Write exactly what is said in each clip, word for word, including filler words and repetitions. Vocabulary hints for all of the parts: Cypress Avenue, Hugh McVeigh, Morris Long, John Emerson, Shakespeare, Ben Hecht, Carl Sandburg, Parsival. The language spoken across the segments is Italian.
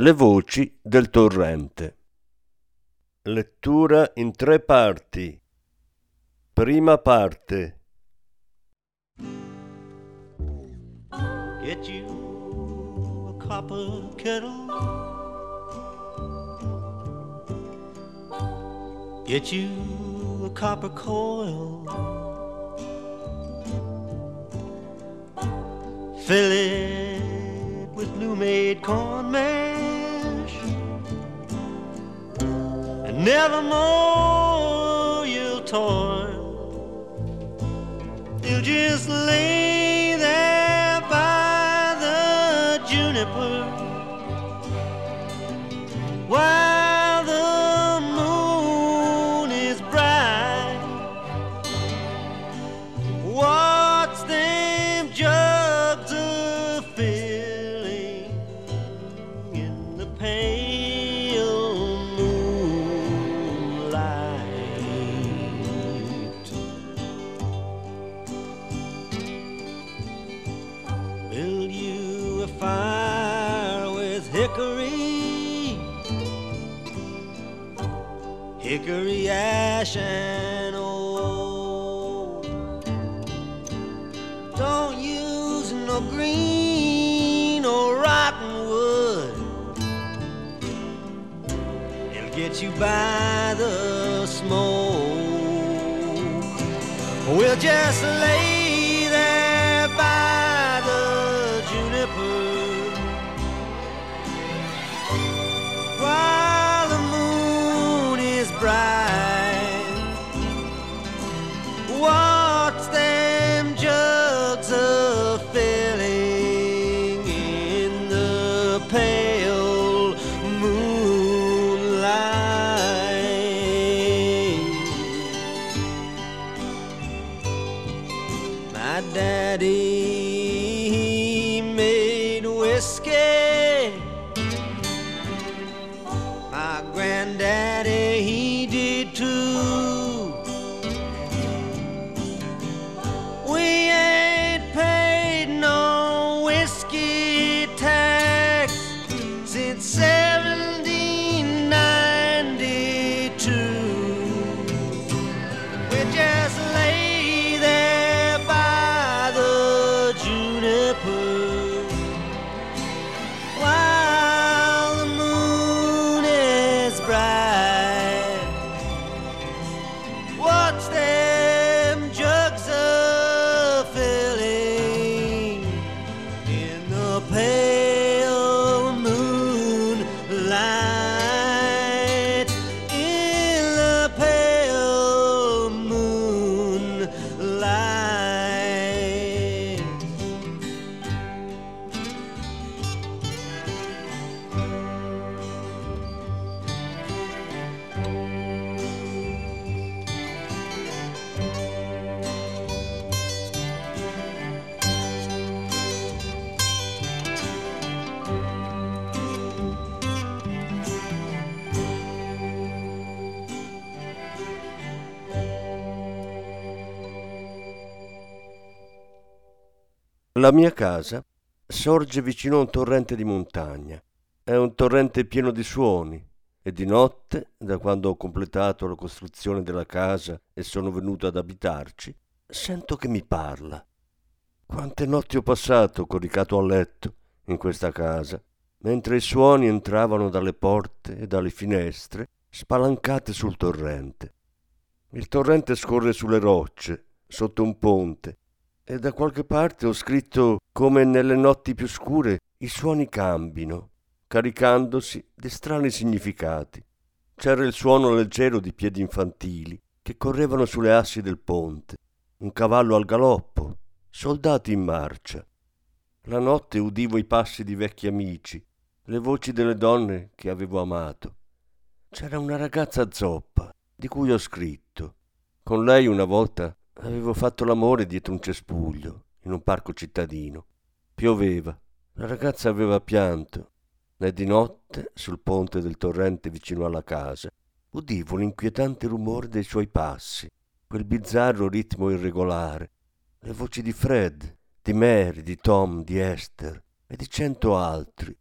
Le voci del torrente. Lettura in tre parti. Prima parte. Get you a copper kettle. Get you a copper coil. Fill it with new-made corn mash, and never more you'll toil. You'll just lay there by the juniper while the moon is bright. Watch them jugs of fish pale moonlight. Build you a fire with hickory, hickory ash and oak. Don't use no green or rotten wood. Get you by the smoke. We'll just lay there by the juniper while the moon is bright. Watch them jugs of filling in the pail. Daddy made whiskey, my granddaddy he did too. We ain't paid no whiskey tax since seventeen ninety-two. We just lay there while the moon is bright. Watch them jugs a filling in the pale moonlight, in the pale moonlight. La mia casa sorge vicino a un torrente di montagna. È un torrente pieno di suoni e di notte, da quando ho completato la costruzione della casa e sono venuto ad abitarci, sento che mi parla. Quante notti ho passato coricato a letto in questa casa, mentre i suoni entravano dalle porte e dalle finestre spalancate sul torrente. Il torrente scorre sulle rocce, sotto un ponte, e da qualche parte ho scritto come nelle notti più scure i suoni cambino, caricandosi di strani significati. C'era il suono leggero di piedi infantili che correvano sulle assi del ponte, un cavallo al galoppo, soldati in marcia. La notte udivo i passi di vecchi amici, le voci delle donne che avevo amato. C'era una ragazza zoppa, di cui ho scritto. Con lei una volta avevo fatto l'amore dietro un cespuglio, in un parco cittadino. Pioveva. La ragazza aveva pianto. E di notte, sul ponte del torrente vicino alla casa, udivo l'inquietante rumore dei suoi passi, quel bizzarro ritmo irregolare, le voci di Fred, di Mary, di Tom, di Esther e di cento altri,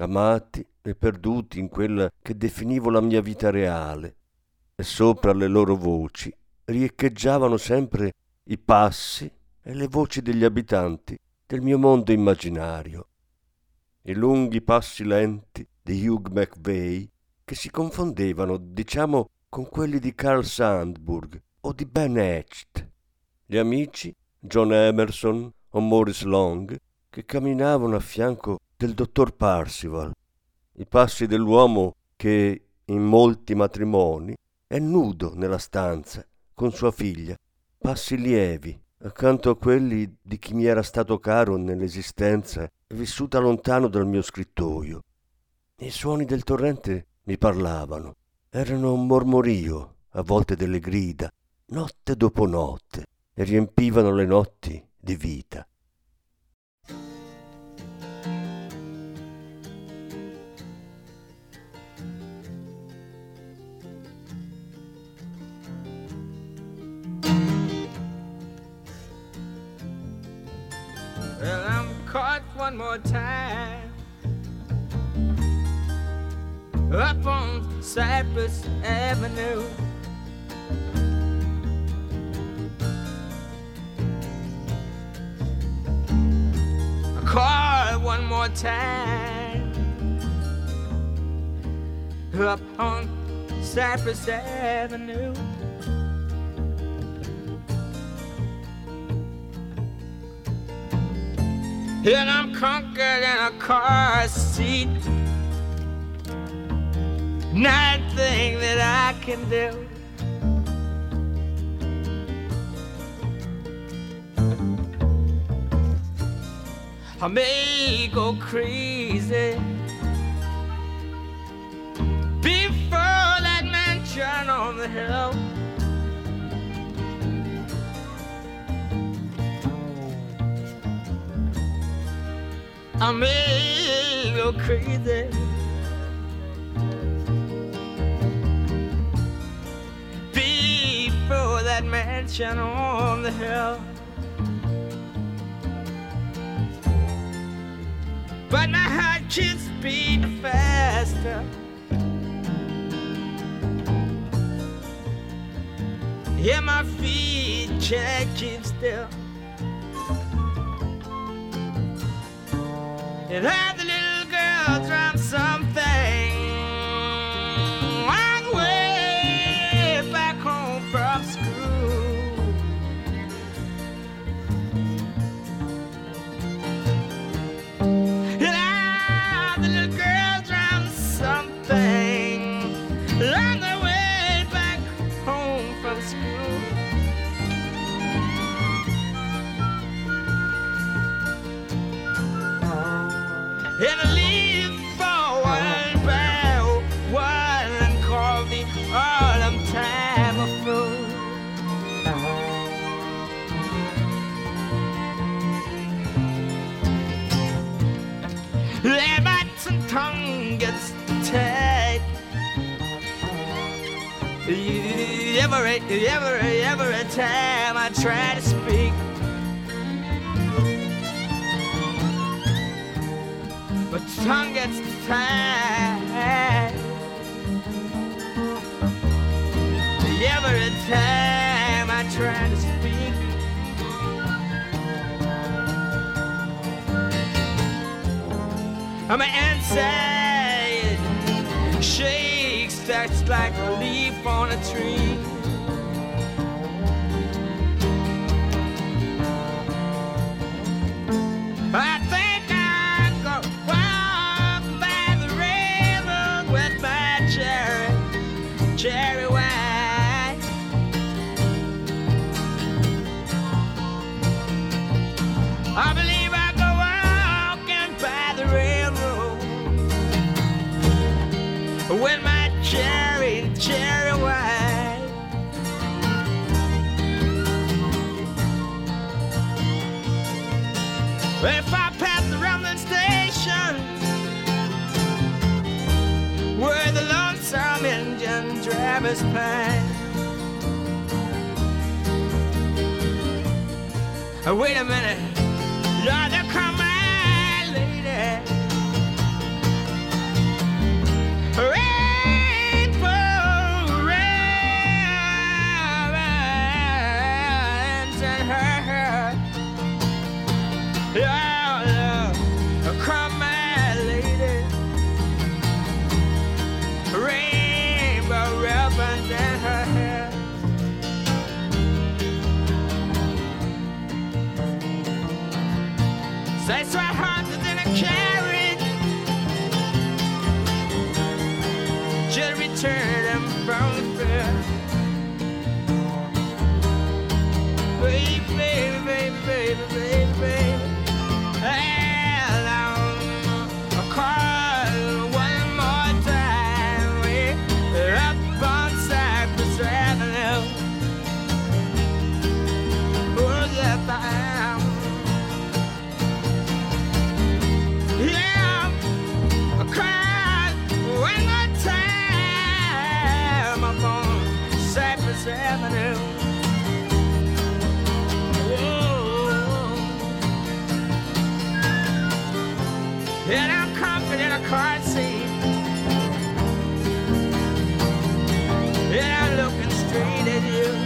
amati e perduti in quella che definivo la mia vita reale. E sopra le loro voci riecheggiavano sempre i passi e le voci degli abitanti del mio mondo immaginario. I lunghi passi lenti di Hugh McVeigh, che si confondevano, diciamo, con quelli di Carl Sandburg o di Ben Hecht. Gli amici, John Emerson o Morris Long, che camminavano a fianco del dottor Parsival. I passi dell'uomo che, in molti matrimoni, è nudo nella stanza con sua figlia, passi lievi accanto a quelli di chi mi era stato caro nell'esistenza vissuta lontano dal mio scrittoio. I suoni del torrente mi parlavano, erano un mormorio, a volte delle grida, notte dopo notte, e riempivano le notti di vita. One more time up on Cypress Avenue, I call one more time up on Cypress Avenue. And I'm conquered in a car seat. Nothing that I can do. I may go crazy before that mansion on the hill. I may go crazy before that mansion on the hill. But my heart keeps beating faster. Yeah, my feet can't keep still. It had the little girl dropped something long way back home from school. It had the little girl dropped something long way back home from school. And I leave for one by one and call the autumn time a fool. Their bites and tongue gets tight. Every, every, every time I try to speak. But tongue gets tied. Every time I try to speak, I'm inside shakes, that's like a leaf on a tree. I Jerry White. I believe I go walking by the railroad. with my cherry, cherry wine. If I pass the rumbling station where the lonesome engine drivers pine, wait a minute, Lord, there come my lady. Rainbow rams and her hair. Oh, oh, come my lady. Rainbow rams and her hair. Say so horses in a carriage. Should return him from the field. Baby, baby, baby, baby, baby, baby. And I'll call one more time. We're up on Cypress Avenue. Oh, yes, I am. Avenue. Whoa. And I'm comfort in a car seat, and I'm looking straight at you.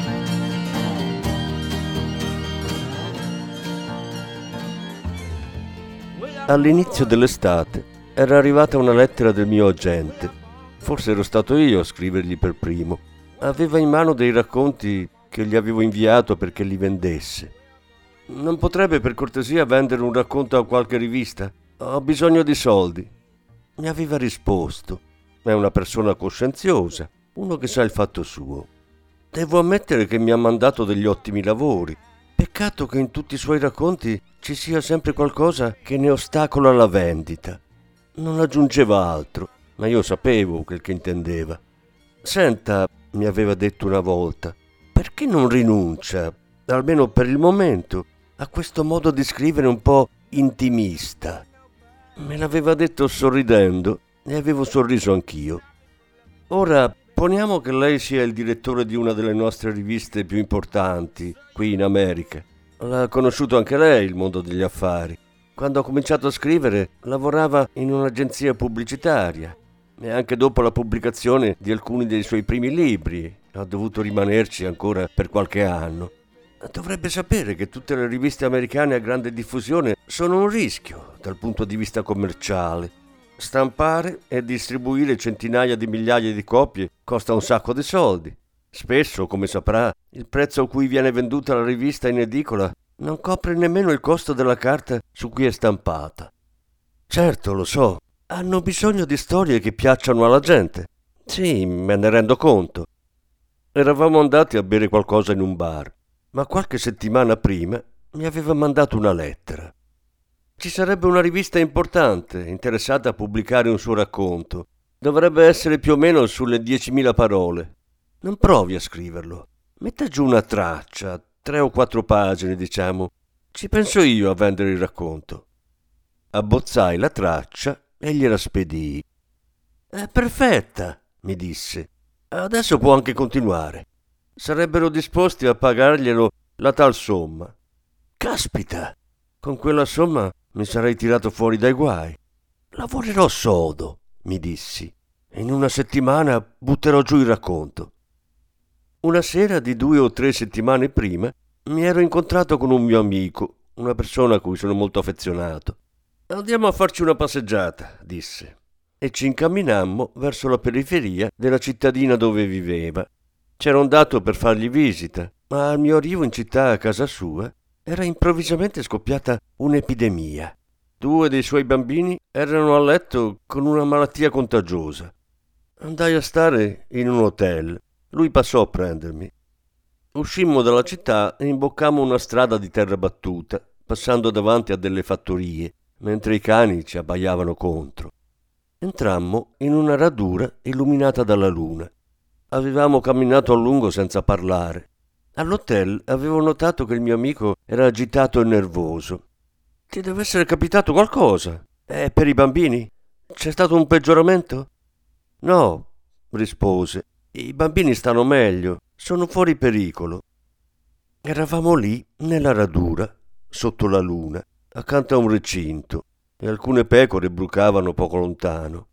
All'inizio dell'estate era arrivata una lettera del mio agente. Forse ero stato io a scrivergli per primo. Aveva in mano dei racconti che gli avevo inviato perché li vendesse. Non potrebbe per cortesia vendere un racconto a qualche rivista? Ho bisogno di soldi. Mi aveva risposto. È una persona coscienziosa, uno che sa il fatto suo. Devo ammettere che mi ha mandato degli ottimi lavori. Peccato che in tutti i suoi racconti ci sia sempre qualcosa che ne ostacola la vendita. Non aggiungeva altro, ma io sapevo quel che intendeva. Senta, mi aveva detto una volta, perché non rinuncia, almeno per il momento, a questo modo di scrivere un po' intimista? Me l'aveva detto sorridendo e avevo sorriso anch'io. Ora, poniamo che lei sia il direttore di una delle nostre riviste più importanti qui in America. L'ha conosciuto anche lei il mondo degli affari. Quando ha cominciato a scrivere, lavorava in un'agenzia pubblicitaria. E anche dopo la pubblicazione di alcuni dei suoi primi libri ha dovuto rimanerci ancora per qualche anno. Dovrebbe sapere che tutte le riviste americane a grande diffusione sono un rischio dal punto di vista commerciale. Stampare e distribuire centinaia di migliaia di copie costa un sacco di soldi. Spesso, come saprà, il prezzo a cui viene venduta la rivista in edicola non copre nemmeno il costo della carta su cui è stampata. Certo, lo so. Hanno bisogno di storie che piacciono alla gente. Sì, me ne rendo conto. Eravamo andati a bere qualcosa in un bar, ma qualche settimana prima mi aveva mandato una lettera. Ci sarebbe una rivista importante, interessata a pubblicare un suo racconto. Dovrebbe essere più o meno sulle diecimila parole. Non provi a scriverlo. Metta giù una traccia, tre o quattro pagine, diciamo. Ci penso io a vendere il racconto. Abbozzai la traccia e gliela spedii. È perfetta, mi disse. Adesso può anche continuare. Sarebbero disposti a pagarglielo la tal somma. Caspita! Con quella somma mi sarei tirato fuori dai guai. Lavorerò sodo, mi dissi. In una settimana butterò giù il racconto. Una sera di due o tre settimane prima mi ero incontrato con un mio amico, una persona a cui sono molto affezionato. Andiamo a farci una passeggiata, disse, e ci incamminammo verso la periferia della cittadina dove viveva. C'ero andato per fargli visita, ma al mio arrivo in città a casa sua era improvvisamente scoppiata un'epidemia. Due dei suoi bambini erano a letto con una malattia contagiosa. Andai a stare in un hotel. Lui passò a prendermi. Uscimmo dalla città e imboccammo una strada di terra battuta, passando davanti a delle fattorie, mentre i cani ci abbaiavano contro. Entrammo in una radura illuminata dalla luna. Avevamo camminato a lungo senza parlare. All'hotel avevo notato che il mio amico era agitato e nervoso. «Ti deve essere capitato qualcosa? È per i bambini? C'è stato un peggioramento?» «No», rispose. «I bambini stanno meglio, sono fuori pericolo». Eravamo lì, nella radura, sotto la luna, accanto a un recinto, e alcune pecore brucavano poco lontano.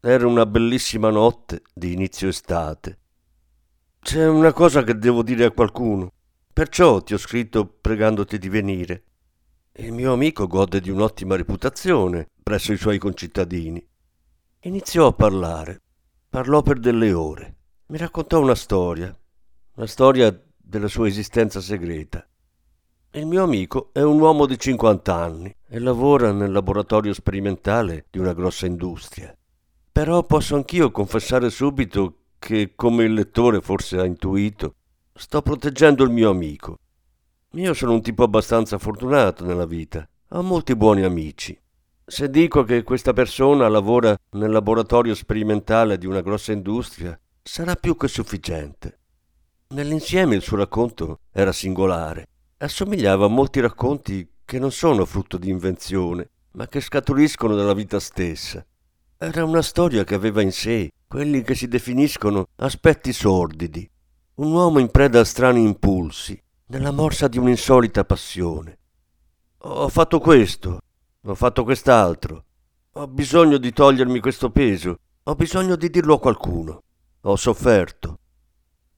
Era una bellissima notte di inizio estate. «C'è una cosa che devo dire a qualcuno, perciò ti ho scritto pregandoti di venire. Il mio amico gode di un'ottima reputazione presso i suoi concittadini». Iniziò a parlare. Parlò per delle ore. Mi raccontò una storia, la storia della sua esistenza segreta. Il mio amico è un uomo di cinquanta anni e lavora nel laboratorio sperimentale di una grossa industria. Però posso anch'io confessare subito che, come il lettore forse ha intuito, sto proteggendo il mio amico. Io sono un tipo abbastanza fortunato nella vita, ho molti buoni amici. Se dico che questa persona lavora nel laboratorio sperimentale di una grossa industria, sarà più che sufficiente. Nell'insieme il suo racconto era singolare. Assomigliava a molti racconti che non sono frutto di invenzione, ma che scaturiscono dalla vita stessa. Era una storia che aveva in sé quelli che si definiscono aspetti sordidi. Un uomo in preda a strani impulsi, nella morsa di un'insolita passione. «Ho fatto questo, ho fatto quest'altro. Ho bisogno di togliermi questo peso. Ho bisogno di dirlo a qualcuno. Ho sofferto».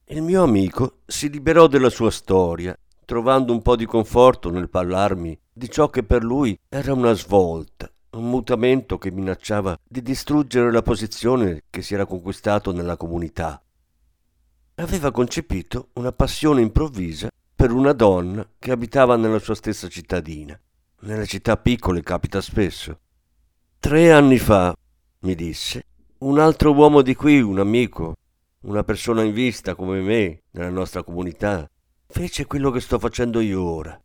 Il mio amico si liberò della sua storia, trovando un po' di conforto nel parlarmi di ciò che per lui era una svolta, un mutamento che minacciava di distruggere la posizione che si era conquistato nella comunità. Aveva concepito una passione improvvisa per una donna che abitava nella sua stessa cittadina. Nelle città piccole capita spesso. «Tre anni fa», mi disse, «un altro uomo di qui, un amico, una persona in vista come me nella nostra comunità, fece quello che sto facendo io ora.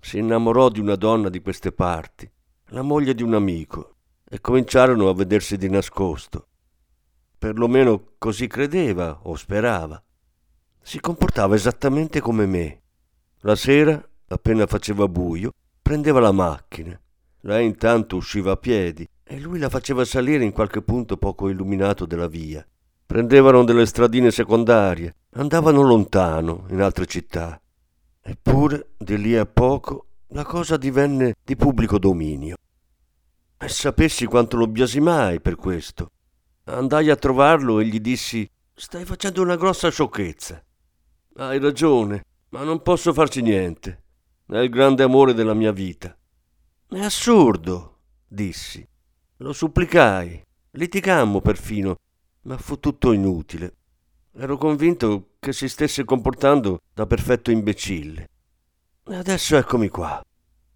Si innamorò di una donna di queste parti, la moglie di un amico, e cominciarono a vedersi di nascosto. Perlomeno così credeva o sperava. Si comportava esattamente come me. La sera, appena faceva buio, prendeva la macchina. Lei intanto usciva a piedi e lui la faceva salire in qualche punto poco illuminato della via. Prendevano delle stradine secondarie, andavano lontano, in altre città. Eppure, di lì a poco, la cosa divenne di pubblico dominio. E sapessi quanto lo biasimai per questo. Andai a trovarlo e gli dissi: «Stai facendo una grossa sciocchezza». «Hai ragione, ma non posso farci niente. È il grande amore della mia vita». «È assurdo», dissi. Lo supplicai, litigammo perfino, ma fu tutto inutile. Ero convinto che si stesse comportando da perfetto imbecille. E adesso eccomi qua.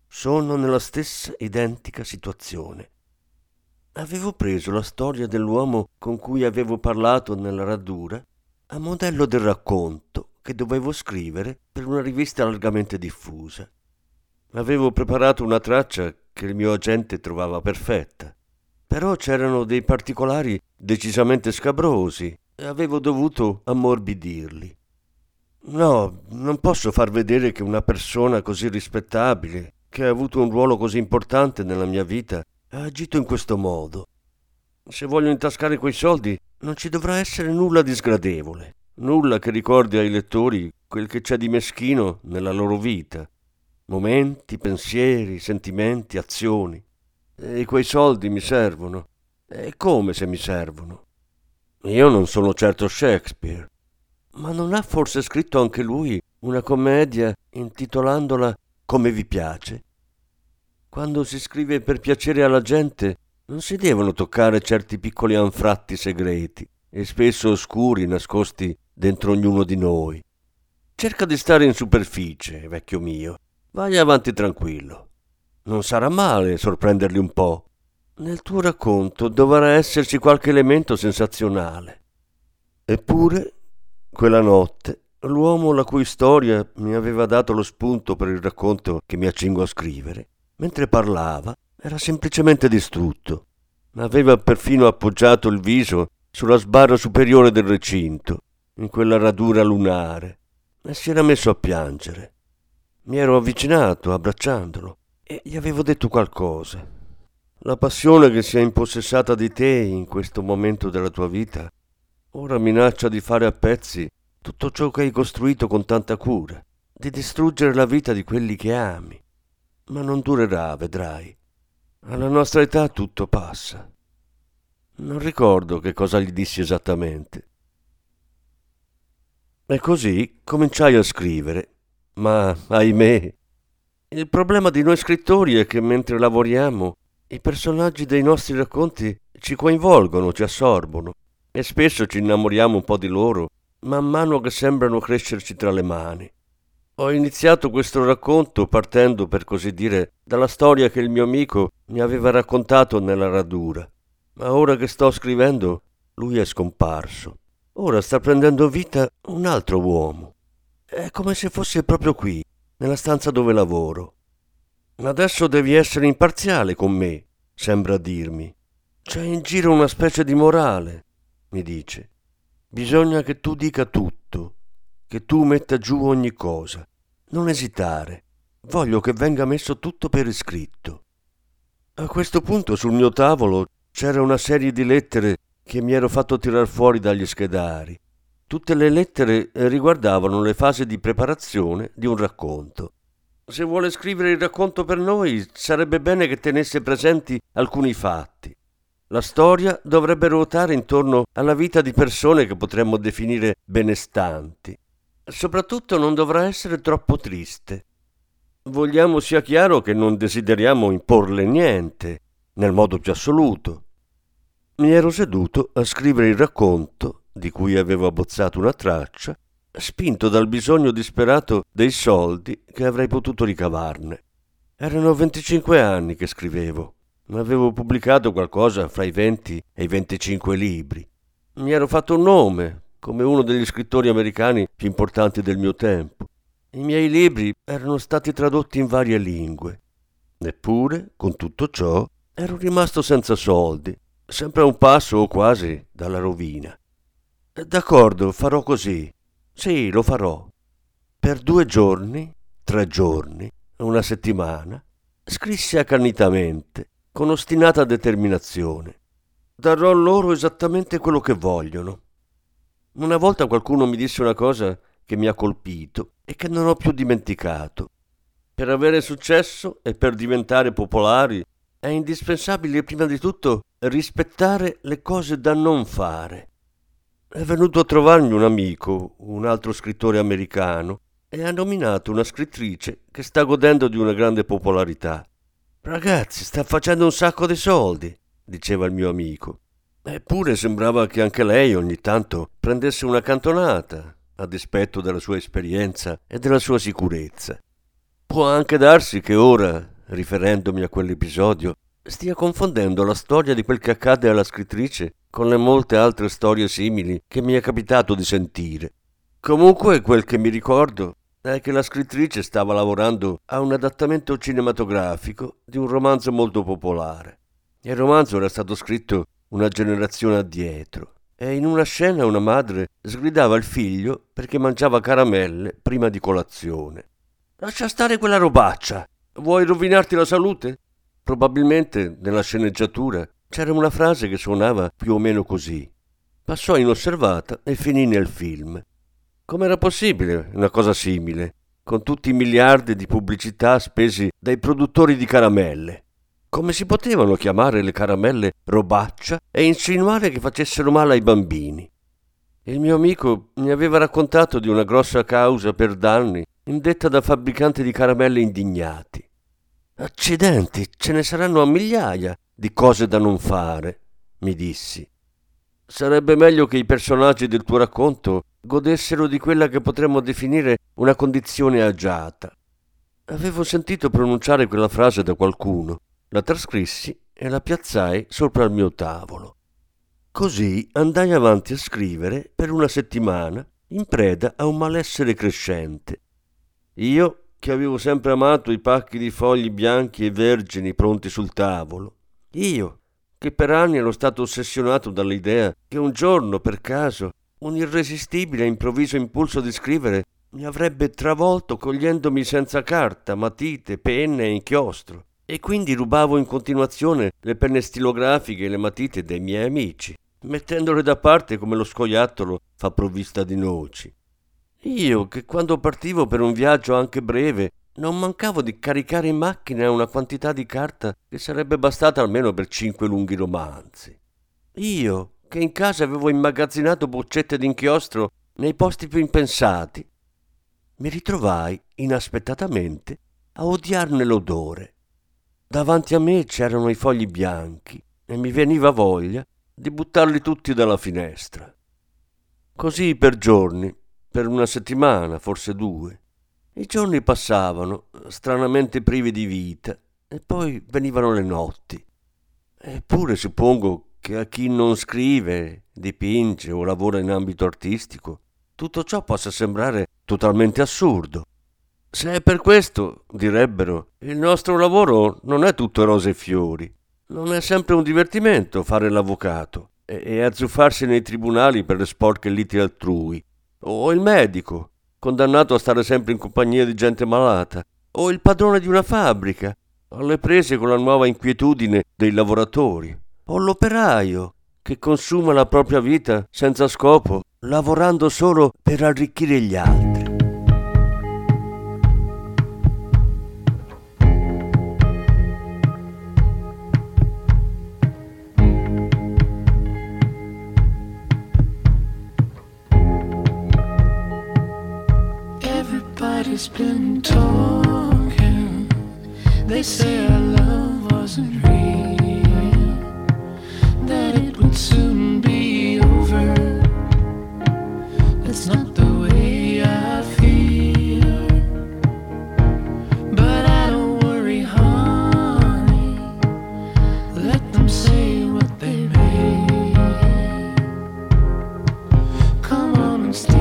Sono nella stessa identica situazione. Avevo preso la storia dell'uomo con cui avevo parlato nella radura a modello del racconto che dovevo scrivere per una rivista largamente diffusa. Avevo preparato una traccia che il mio agente trovava perfetta. Però c'erano dei particolari decisamente scabrosi e avevo dovuto ammorbidirli. No, non posso far vedere che una persona così rispettabile, che ha avuto un ruolo così importante nella mia vita, ha agito in questo modo. Se voglio intascare quei soldi, non ci dovrà essere nulla di sgradevole, nulla che ricordi ai lettori quel che c'è di meschino nella loro vita. Momenti, pensieri, sentimenti, azioni. E quei soldi mi servono. E come se mi servono? Io non sono certo Shakespeare. Ma non ha forse scritto anche lui una commedia intitolandola «Come vi piace»? Quando si scrive per piacere alla gente, non si devono toccare certi piccoli anfratti segreti e spesso oscuri, nascosti dentro ognuno di noi. Cerca di stare in superficie, vecchio mio. Vai avanti tranquillo. Non sarà male sorprenderli un po'. Nel tuo racconto dovrà esserci qualche elemento sensazionale». Eppure, quella notte, l'uomo la cui storia mi aveva dato lo spunto per il racconto che mi accingo a scrivere, mentre parlava, era semplicemente distrutto. Aveva perfino appoggiato il viso sulla sbarra superiore del recinto, in quella radura lunare, e si era messo a piangere. Mi ero avvicinato, abbracciandolo, e gli avevo detto qualcosa. La passione che si è impossessata di te in questo momento della tua vita ora minaccia di fare a pezzi tutto ciò che hai costruito con tanta cura, di distruggere la vita di quelli che ami. Ma non durerà, vedrai. Alla nostra età tutto passa. Non ricordo che cosa gli dissi esattamente. E così cominciai a scrivere, ma ahimè, il problema di noi scrittori è che mentre lavoriamo i personaggi dei nostri racconti ci coinvolgono, ci assorbono, e spesso ci innamoriamo un po' di loro man mano che sembrano crescerci tra le mani. Ho iniziato questo racconto partendo, per così dire, dalla storia che il mio amico mi aveva raccontato nella radura, ma ora che sto scrivendo lui è scomparso. Ora sta prendendo vita un altro uomo. È come se fosse proprio qui, nella stanza dove lavoro. Adesso devi essere imparziale con me, sembra dirmi. C'è in giro una specie di morale, mi dice. Bisogna che tu dica tutto, che tu metta giù ogni cosa. Non esitare. Voglio che venga messo tutto per iscritto. A questo punto sul mio tavolo c'era una serie di lettere che mi ero fatto tirar fuori dagli schedari. Tutte le lettere riguardavano le fasi di preparazione di un racconto. Se vuole scrivere il racconto per noi, sarebbe bene che tenesse presenti alcuni fatti. La storia dovrebbe ruotare intorno alla vita di persone che potremmo definire benestanti. Soprattutto non dovrà essere troppo triste. Vogliamo sia chiaro che non desideriamo imporle niente, nel modo più assoluto. Mi ero seduto a scrivere il racconto, di cui avevo abbozzato una traccia, spinto dal bisogno disperato dei soldi che avrei potuto ricavarne. Erano venticinque anni che scrivevo, ma avevo pubblicato qualcosa fra i venti e i venticinque libri. Mi ero fatto un nome, come uno degli scrittori americani più importanti del mio tempo. I miei libri erano stati tradotti in varie lingue. Eppure, con tutto ciò, ero rimasto senza soldi, sempre a un passo o quasi dalla rovina. D'accordo, farò così. Sì, lo farò. Per due giorni, tre giorni, una settimana, scrisse accanitamente, con ostinata determinazione. Darò loro esattamente quello che vogliono. Una volta qualcuno mi disse una cosa che mi ha colpito e che non ho più dimenticato. Per avere successo e per diventare popolari è indispensabile prima di tutto rispettare le cose da non fare. È venuto a trovarmi un amico, un altro scrittore americano, e ha nominato una scrittrice che sta godendo di una grande popolarità. «Ragazzi, sta facendo un sacco di soldi», diceva il mio amico. Eppure sembrava che anche lei ogni tanto prendesse una cantonata, a dispetto della sua esperienza e della sua sicurezza. Può anche darsi che ora, riferendomi a quell'episodio, stia confondendo la storia di quel che accade alla scrittrice con le molte altre storie simili che mi è capitato di sentire. Comunque quel che mi ricordo è che la scrittrice stava lavorando a un adattamento cinematografico di un romanzo molto popolare. Il romanzo era stato scritto una generazione addietro e in una scena una madre sgridava il figlio perché mangiava caramelle prima di colazione. «Lascia stare quella robaccia! Vuoi rovinarti la salute?» Probabilmente nella sceneggiatura c'era una frase che suonava più o meno così. Passò inosservata e finì nel film. Com'era possibile una cosa simile, con tutti i miliardi di pubblicità spesi dai produttori di caramelle? Come si potevano chiamare le caramelle robaccia e insinuare che facessero male ai bambini? Il mio amico mi aveva raccontato di una grossa causa per danni indetta da fabbricanti di caramelle indignati. «Accidenti, ce ne saranno a migliaia di cose da non fare», mi dissi. «Sarebbe meglio che i personaggi del tuo racconto godessero di quella che potremmo definire una condizione agiata». Avevo sentito pronunciare quella frase da qualcuno, la trascrissi e la piazzai sopra il mio tavolo. Così andai avanti a scrivere per una settimana in preda a un malessere crescente. Io, che avevo sempre amato i pacchi di fogli bianchi e vergini pronti sul tavolo. Io, che per anni ero stato ossessionato dall'idea che un giorno, per caso, un irresistibile e improvviso impulso di scrivere mi avrebbe travolto cogliendomi senza carta, matite, penne e inchiostro, e quindi rubavo in continuazione le penne stilografiche e le matite dei miei amici, mettendole da parte come lo scoiattolo fa provvista di noci. Io, che quando partivo per un viaggio anche breve, non mancavo di caricare in macchina una quantità di carta che sarebbe bastata almeno per cinque lunghi romanzi. Io, che in casa avevo immagazzinato boccette d'inchiostro nei posti più impensati, mi ritrovai inaspettatamente a odiarne l'odore. Davanti a me c'erano i fogli bianchi e mi veniva voglia di buttarli tutti dalla finestra. Così per giorni, per una settimana, forse due, i giorni passavano, stranamente privi di vita, e poi venivano le notti. Eppure suppongo che a chi non scrive, dipinge o lavora in ambito artistico, tutto ciò possa sembrare totalmente assurdo. Se è per questo, direbbero, il nostro lavoro non è tutto rose e fiori. Non è sempre un divertimento fare l'avvocato e, e azzuffarsi nei tribunali per le sporche liti altrui, o il medico, condannato a stare sempre in compagnia di gente malata, o il padrone di una fabbrica, alle prese con la nuova inquietudine dei lavoratori, o l'operaio che consuma la propria vita senza scopo, lavorando solo per arricchire gli altri. Everybody's been talking. They say our love wasn't real, that it would soon be over. That's not the way I feel, but I don't worry, honey. Let them say what they may. Come on and stay.